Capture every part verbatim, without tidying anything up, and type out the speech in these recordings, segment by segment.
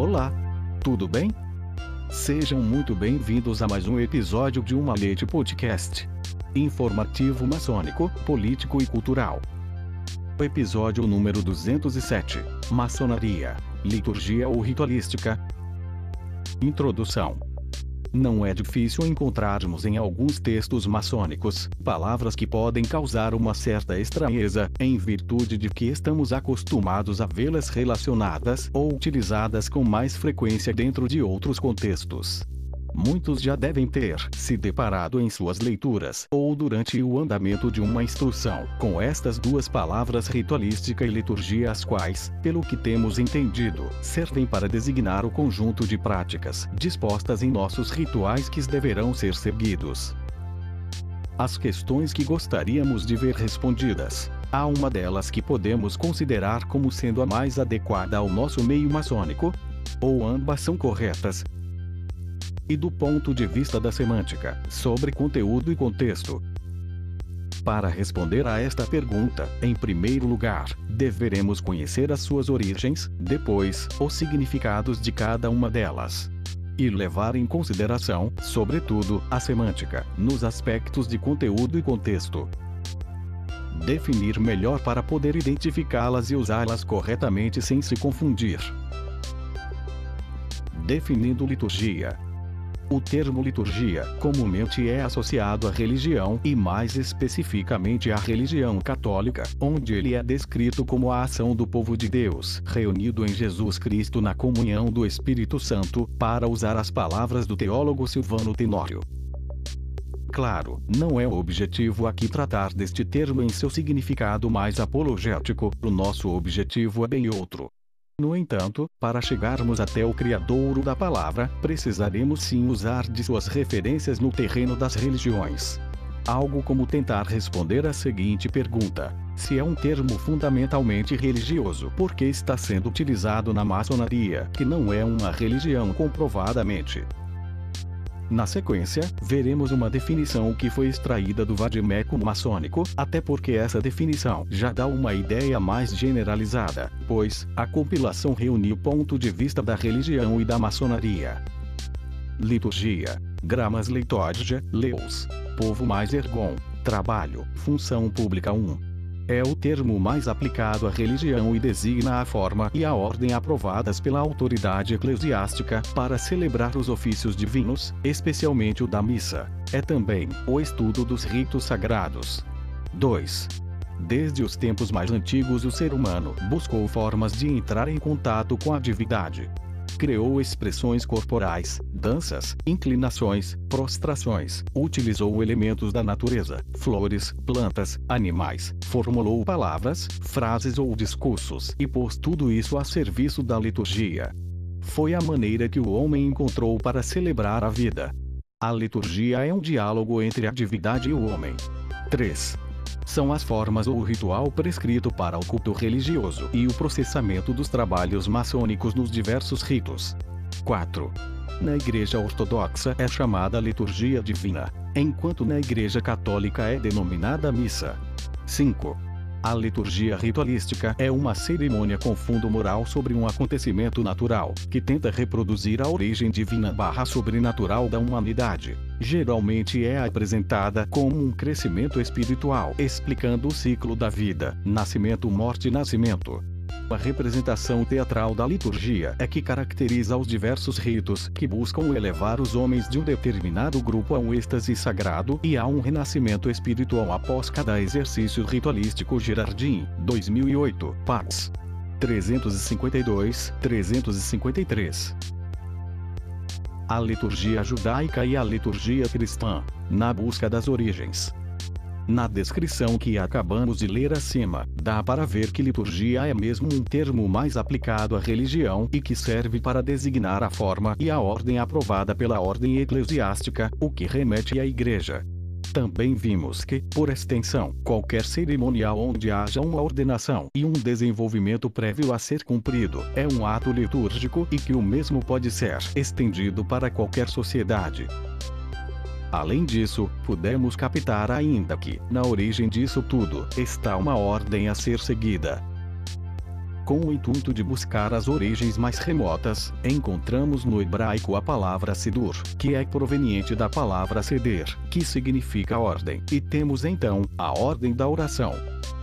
Olá, tudo bem? Sejam muito bem-vindos a mais um episódio de Uma L E D Podcast. Informativo maçônico, político e cultural. Episódio número duzentos e sete, Maçonaria, Liturgia ou Ritualística. Introdução. Não é difícil encontrarmos em alguns textos maçônicos palavras que podem causar uma certa estranheza, em virtude de que estamos acostumados a vê-las relacionadas ou utilizadas com mais frequência dentro de outros contextos. Muitos já devem ter se deparado em suas leituras ou durante o andamento de uma instrução com estas duas palavras, ritualística e liturgia, as quais, pelo que temos entendido, servem para designar o conjunto de práticas dispostas em nossos rituais que deverão ser seguidos. As questões que gostaríamos de ver respondidas. Há uma delas que podemos considerar como sendo a mais adequada ao nosso meio maçônico? Ou ambas são corretas? E do ponto de vista da semântica, sobre conteúdo e contexto. Para responder a esta pergunta, em primeiro lugar, deveremos conhecer as suas origens, depois, os significados de cada uma delas. E levar em consideração, sobretudo, a semântica, nos aspectos de conteúdo e contexto. Definir melhor para poder identificá-las e usá-las corretamente sem se confundir. Definindo liturgia. O termo liturgia comumente é associado à religião e mais especificamente à religião católica, onde ele é descrito como a ação do povo de Deus reunido em Jesus Cristo na comunhão do Espírito Santo, para usar as palavras do teólogo Silvano Tenório. Claro, não é o objetivo aqui tratar deste termo em seu significado mais apologético, o nosso objetivo é bem outro. No entanto, para chegarmos até o criadouro da palavra, precisaremos sim usar de suas referências no terreno das religiões. Algo como tentar responder a seguinte pergunta: se é um termo fundamentalmente religioso, por que está sendo utilizado na maçonaria, que não é uma religião comprovadamente? Na sequência, veremos uma definição que foi extraída do Vademécum maçônico, até porque essa definição já dá uma ideia mais generalizada, pois a compilação reuniu o ponto de vista da religião e da maçonaria. Liturgia, gramas leitórgia, leus, povo mais ergon, trabalho, função pública um. É o termo mais aplicado à religião e designa a forma e a ordem aprovadas pela autoridade eclesiástica para celebrar os ofícios divinos, especialmente o da missa. É também o estudo dos ritos sagrados. dois. Desde os tempos mais antigos, o ser humano buscou formas de entrar em contato com a divindade. Criou expressões corporais, danças, inclinações, prostrações, utilizou elementos da natureza, flores, plantas, animais, formulou palavras, frases ou discursos e pôs tudo isso a serviço da liturgia. Foi a maneira que o homem encontrou para celebrar a vida. A liturgia é um diálogo entre a divindade e o homem. três. São as formas ou o ritual prescrito para o culto religioso e o processamento dos trabalhos maçônicos nos diversos ritos. quatro. Na Igreja Ortodoxa é chamada liturgia divina, enquanto na Igreja Católica é denominada missa. cinco. A liturgia ritualística é uma cerimônia com fundo moral sobre um acontecimento natural, que tenta reproduzir a origem divina barra sobrenatural da humanidade. Geralmente é apresentada como um crescimento espiritual, explicando o ciclo da vida, nascimento, morte e nascimento. A representação teatral da liturgia é que caracteriza os diversos ritos que buscam elevar os homens de um determinado grupo a um êxtase sagrado e a um renascimento espiritual após cada exercício ritualístico. Girardin, dois mil e oito, Pax. trezentos e cinquenta e dois, trezentos e cinquenta e três. A liturgia judaica e a liturgia cristã, na busca das origens. Na descrição que acabamos de ler acima, dá para ver que liturgia é mesmo um termo mais aplicado à religião e que serve para designar a forma e a ordem aprovada pela ordem eclesiástica, o que remete à igreja. Também vimos que, por extensão, qualquer cerimonial onde haja uma ordenação e um desenvolvimento prévio a ser cumprido, é um ato litúrgico e que o mesmo pode ser estendido para qualquer sociedade. Além disso, pudemos captar ainda que, na origem disso tudo, está uma ordem a ser seguida. com o intuito de buscar as origens mais remotas, encontramos no hebraico a palavra sidur, que é proveniente da palavra ceder, que significa ordem, e temos então a ordem da oração.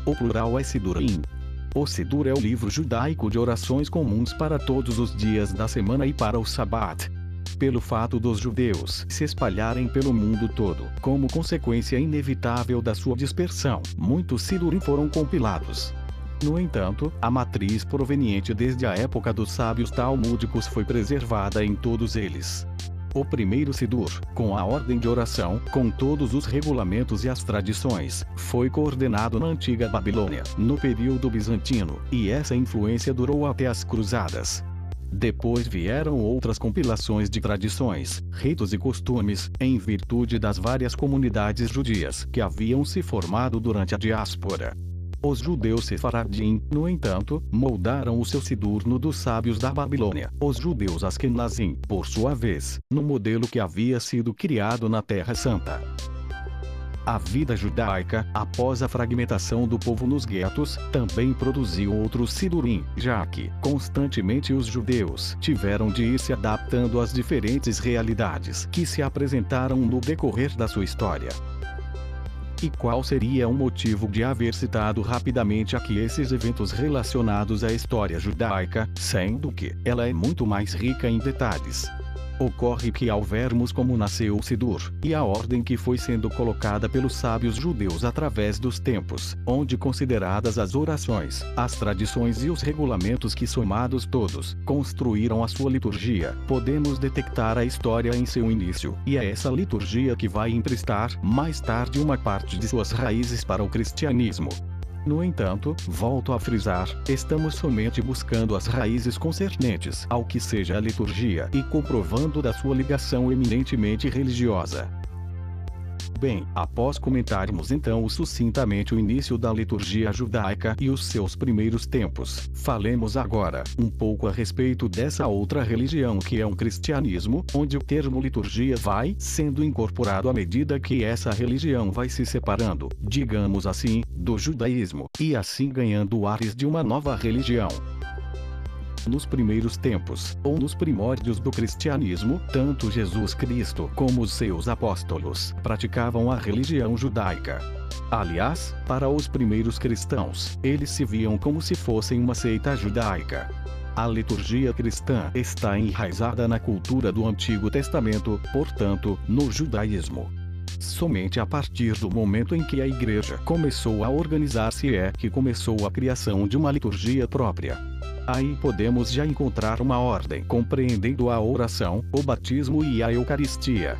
O plural é sidurim. O sidur é o livro judaico de orações comuns para todos os dias da semana e para o Sabbat. Pelo fato dos judeus se espalharem pelo mundo todo, como consequência inevitável da sua dispersão, muitos sidurim foram compilados. No entanto, a matriz proveniente desde a época dos sábios talmúdicos foi preservada em todos eles. O primeiro sidur, com a ordem de oração, com todos os regulamentos e as tradições, foi coordenado na antiga Babilônia, no período bizantino, e essa influência durou até as cruzadas. Depois vieram outras compilações de tradições, ritos e costumes, em virtude das várias comunidades judias que haviam se formado durante a diáspora. Os judeus Sefaradim, no entanto, moldaram o seu sidur no dos sábios da Babilônia. Os judeus Askenazim, por sua vez, no modelo que havia sido criado na Terra Santa. A vida judaica, após a fragmentação do povo nos guetos, também produziu outro sidurim, já que, constantemente os judeus tiveram de ir se adaptando às diferentes realidades que se apresentaram no decorrer da sua história. E qual seria o motivo de haver citado rapidamente aqui esses eventos relacionados à história judaica, sendo que ela é muito mais rica em detalhes? Ocorre que ao vermos como nasceu o sidur, e a ordem que foi sendo colocada pelos sábios judeus através dos tempos, onde consideradas as orações, as tradições e os regulamentos que somados todos, construíram a sua liturgia, podemos detectar a história em seu início, e é essa liturgia que vai emprestar, mais tarde, uma parte de suas raízes para o cristianismo. No entanto, volto a frisar, estamos somente buscando as raízes concernentes ao que seja a liturgia e comprovando da sua ligação eminentemente religiosa. Bem, após comentarmos então sucintamente o início da liturgia judaica e os seus primeiros tempos, falemos agora um pouco a respeito dessa outra religião que é o cristianismo, onde o termo liturgia vai sendo incorporado à medida que essa religião vai se separando, digamos assim, do judaísmo, e assim ganhando ares de uma nova religião. Nos primeiros tempos, ou nos primórdios do cristianismo, tanto Jesus Cristo como os seus apóstolos praticavam a religião judaica. Aliás, para os primeiros cristãos, eles se viam como se fossem uma seita judaica. A liturgia cristã está enraizada na cultura do Antigo Testamento, portanto, no judaísmo. Somente a partir do momento em que a igreja começou a organizar-se é que começou a criação de uma liturgia própria. Aí podemos já encontrar uma ordem compreendendo a oração, o batismo e a Eucaristia.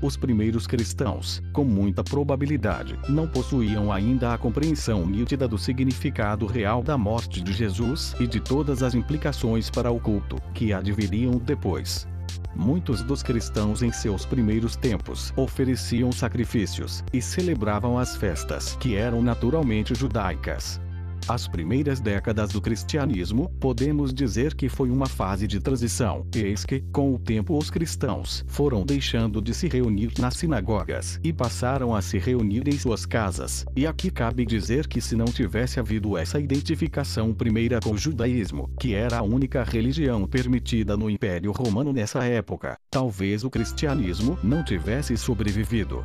Os primeiros cristãos, com muita probabilidade, não possuíam ainda a compreensão nítida do significado real da morte de Jesus e de todas as implicações para o culto que adviriam depois. Muitos dos cristãos em seus primeiros tempos ofereciam sacrifícios e celebravam as festas que eram naturalmente judaicas. As primeiras décadas do cristianismo, podemos dizer que foi uma fase de transição, eis que, com o tempo os cristãos foram deixando de se reunir nas sinagogas e passaram a se reunir em suas casas, e aqui cabe dizer que se não tivesse havido essa identificação primeira com o judaísmo, que era a única religião permitida no Império Romano nessa época, talvez o cristianismo não tivesse sobrevivido.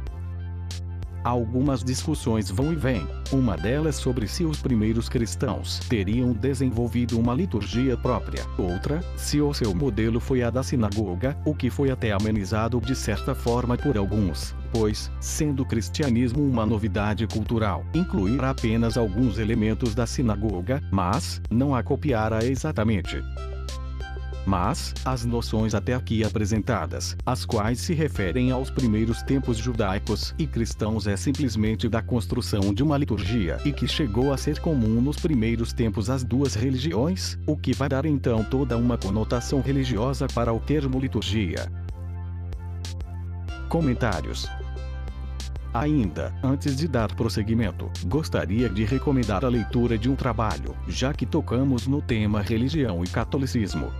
Algumas discussões vão e vêm, uma delas sobre se os primeiros cristãos teriam desenvolvido uma liturgia própria, outra, se o seu modelo foi a da sinagoga, o que foi até amenizado de certa forma por alguns, pois, sendo o cristianismo uma novidade cultural, incluir apenas alguns elementos da sinagoga, mas, não a copiara exatamente. Mas, as noções até aqui apresentadas, as quais se referem aos primeiros tempos judaicos e cristãos é simplesmente da construção de uma liturgia e que chegou a ser comum nos primeiros tempos às duas religiões, o que vai dar então toda uma conotação religiosa para o termo liturgia. Comentários. Ainda, antes de dar prosseguimento, gostaria de recomendar a leitura de um trabalho, já que tocamos no tema religião e catolicismo.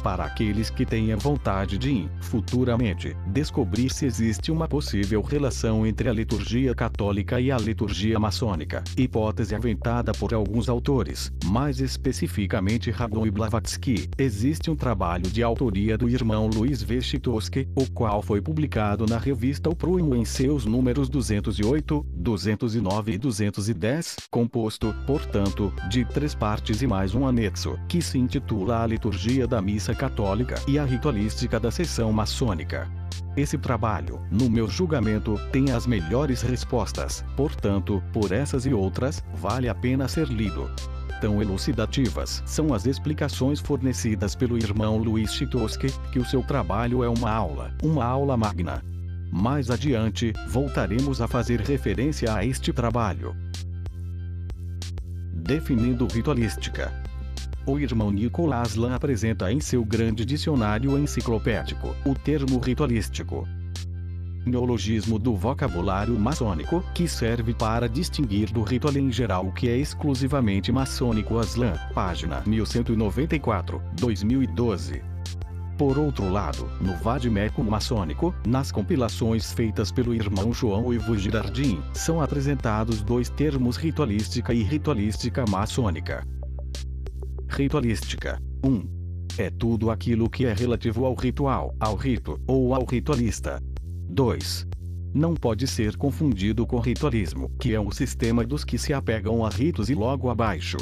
para aqueles que tenham vontade de, futuramente, descobrir se existe uma possível relação entre a liturgia católica e a liturgia maçônica, hipótese aventada por alguns autores, mais especificamente Ragon e Blavatsky. Existe um trabalho de autoria do irmão Luiz Vestitowski, o qual foi publicado na revista O Prumo em seus números duzentos e oito, duzentos e nove e duzentos e dez, composto, portanto, de três partes e mais um anexo, que se intitula A Liturgia da Missa Católica e a Ritualística da Seção Maçônica. Esse trabalho, no meu julgamento, tem as melhores respostas, portanto, por essas e outras, vale a pena ser lido. Tão elucidativas são as explicações fornecidas pelo irmão Luis Chitoski, que o seu trabalho é uma aula, uma aula magna. Mais adiante, voltaremos a fazer referência a este trabalho. Definindo ritualística. O irmão Nicolás Aslan apresenta em seu grande dicionário enciclopédico o termo ritualístico, neologismo do vocabulário maçônico, que serve para distinguir do ritual em geral o que é exclusivamente maçônico. Aslan, página mil cento e noventa e quatro, dois mil e doze. Por outro lado, no Vademécum maçônico, nas compilações feitas pelo irmão João Ivo Girardin, são apresentados dois termos: ritualística e ritualística maçônica. Ritualística um. É tudo aquilo que é relativo ao ritual, ao rito, ou ao ritualista. dois. Não pode ser confundido com ritualismo, que é o sistema dos que se apegam a ritos e logo abaixo.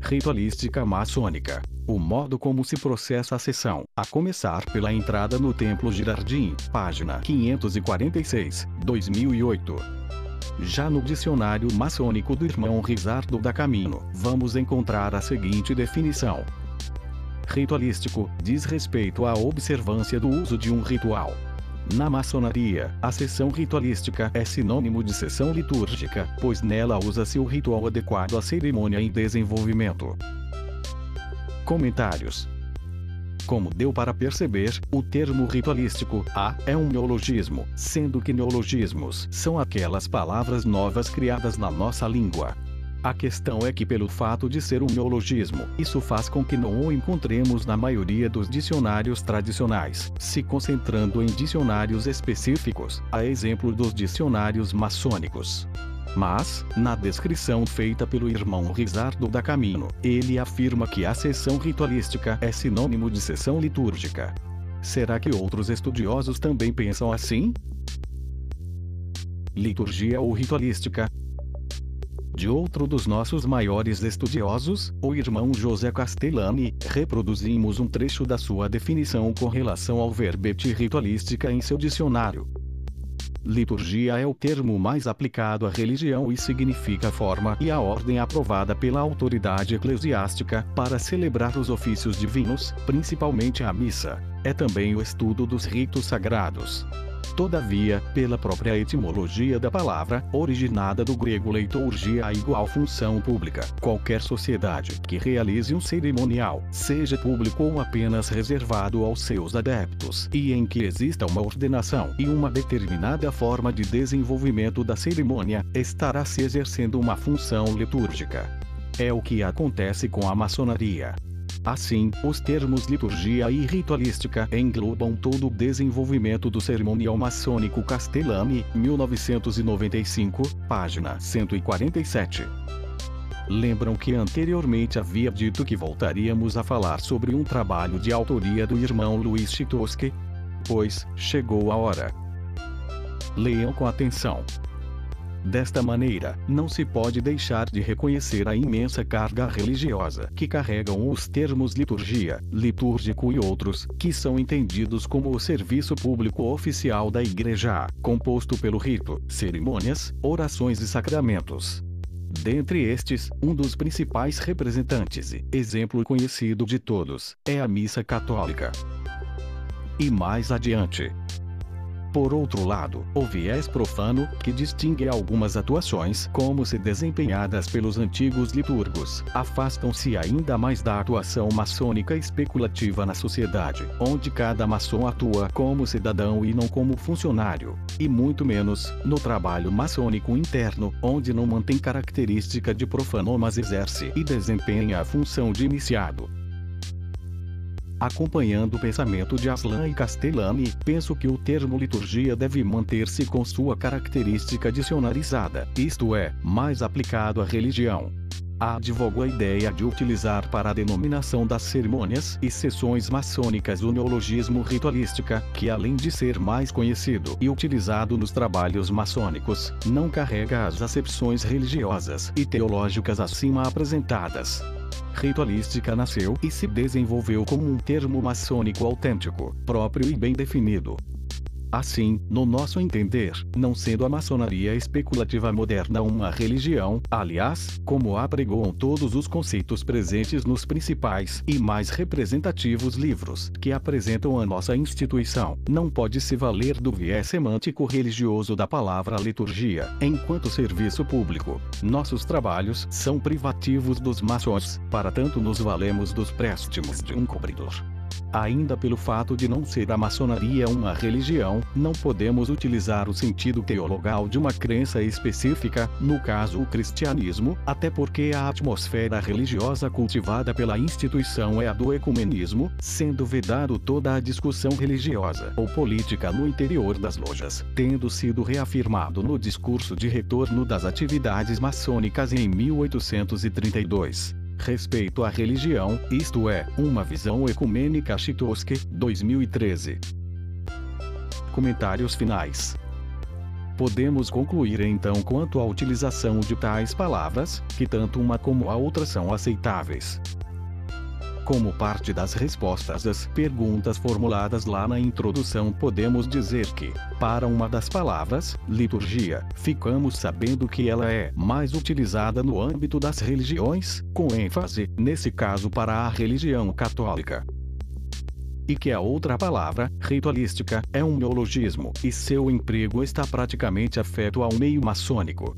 Ritualística maçônica. O modo como se processa a sessão, a começar pela entrada no Templo Girardin, página quinhentos e quarenta e seis, dois mil e oito. Já no dicionário maçônico do irmão Rizardo da Camino, vamos encontrar a seguinte definição. Ritualístico, diz respeito à observância do uso de um ritual. Na maçonaria, a sessão ritualística é sinônimo de sessão litúrgica, pois nela usa-se o ritual adequado à cerimônia em desenvolvimento. Comentários. Como deu para perceber, o termo ritualístico, a, é um neologismo, sendo que neologismos são aquelas palavras novas criadas na nossa língua. A questão é que, pelo fato de ser um neologismo, isso faz com que não o encontremos na maioria dos dicionários tradicionais, se concentrando em dicionários específicos, a exemplo dos dicionários maçônicos. Mas, na descrição feita pelo irmão Rizardo da Camino, ele afirma que a sessão ritualística é sinônimo de sessão litúrgica. Será que outros estudiosos também pensam assim? Liturgia ou ritualística? De outro dos nossos maiores estudiosos, o irmão José Castellani, reproduzimos um trecho da sua definição com relação ao verbete ritualística em seu dicionário. Liturgia é o termo mais aplicado à religião e significa a forma e a ordem aprovada pela autoridade eclesiástica para celebrar os ofícios divinos, principalmente a missa. É também o estudo dos ritos sagrados. Todavia, pela própria etimologia da palavra, originada do grego leiturgia a igual função pública, qualquer sociedade que realize um cerimonial, seja público ou apenas reservado aos seus adeptos, e em que exista uma ordenação e uma determinada forma de desenvolvimento da cerimônia, estará se exercendo uma função litúrgica. É o que acontece com a maçonaria. Assim, os termos liturgia e ritualística englobam todo o desenvolvimento do cerimonial maçônico. Castellani, mil novecentos e noventa e cinco, página cento e quarenta e sete. Lembram que anteriormente havia dito que voltaríamos a falar sobre um trabalho de autoria do irmão Luis Chitoski? Pois, chegou a hora. Leiam com atenção. Desta maneira, não se pode deixar de reconhecer a imensa carga religiosa que carregam os termos liturgia, litúrgico e outros, que são entendidos como o serviço público oficial da Igreja, composto pelo rito, cerimônias, orações e sacramentos. Dentre estes, um dos principais representantes e exemplo conhecido de todos, é a Missa Católica. E mais adiante. Por outro lado, o viés profano, que distingue algumas atuações como se desempenhadas pelos antigos liturgos, afastam-se ainda mais da atuação maçônica especulativa na sociedade, onde cada maçom atua como cidadão e não como funcionário, e muito menos no trabalho maçônico interno, onde não mantém característica de profano mas exerce e desempenha a função de iniciado. Acompanhando o pensamento de Aslan e Castellani, penso que o termo liturgia deve manter-se com sua característica dicionarizada, isto é, mais aplicado à religião. Advogo a ideia de utilizar para a denominação das cerimônias e sessões maçônicas o neologismo ritualística, que além de ser mais conhecido e utilizado nos trabalhos maçônicos, não carrega as acepções religiosas e teológicas acima apresentadas. Ritualística nasceu e se desenvolveu como um termo maçônico autêntico, próprio e bem definido. Assim, no nosso entender, não sendo a maçonaria especulativa moderna uma religião, aliás, como apregoam todos os conceitos presentes nos principais e mais representativos livros que apresentam a nossa instituição, não pode se valer do viés semântico religioso da palavra liturgia. Enquanto serviço público, nossos trabalhos são privativos dos maçons, para tanto nos valemos dos préstimos de um cobridor. Ainda pelo fato de não ser a maçonaria uma religião, não podemos utilizar o sentido teologal de uma crença específica, no caso o cristianismo, até porque a atmosfera religiosa cultivada pela instituição é a do ecumenismo, sendo vedado toda a discussão religiosa ou política no interior das lojas, tendo sido reafirmado no discurso de retorno das atividades maçônicas em mil oitocentos e trinta e dois. Respeito à religião, isto é, uma visão ecumênica Chitoski, dois mil e treze. Comentários finais. Podemos concluir então quanto à utilização de tais palavras, que tanto uma como a outra são aceitáveis. Como parte das respostas às perguntas formuladas lá na introdução, podemos dizer que, para uma das palavras, liturgia, ficamos sabendo que ela é mais utilizada no âmbito das religiões, com ênfase, nesse caso para a religião católica. E que a outra palavra, ritualística, é um neologismo, e seu emprego está praticamente afeto ao meio maçônico.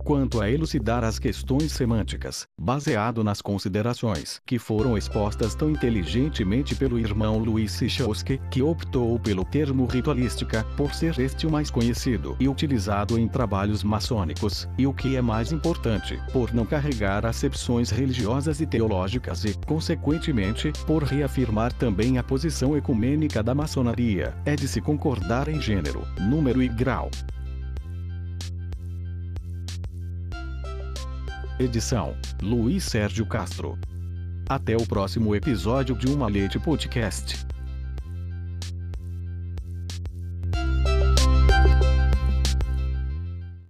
Quanto a elucidar as questões semânticas, baseado nas considerações que foram expostas tão inteligentemente pelo irmão Luis Chitoski, que optou pelo termo ritualística, por ser este o mais conhecido e utilizado em trabalhos maçônicos, e o que é mais importante, por não carregar acepções religiosas e teológicas e, consequentemente, por reafirmar também a posição ecumênica da maçonaria, é de se concordar em gênero, número e grau. Edição: Luiz Sérgio Castro. Até o próximo episódio de Uma L E D Podcast.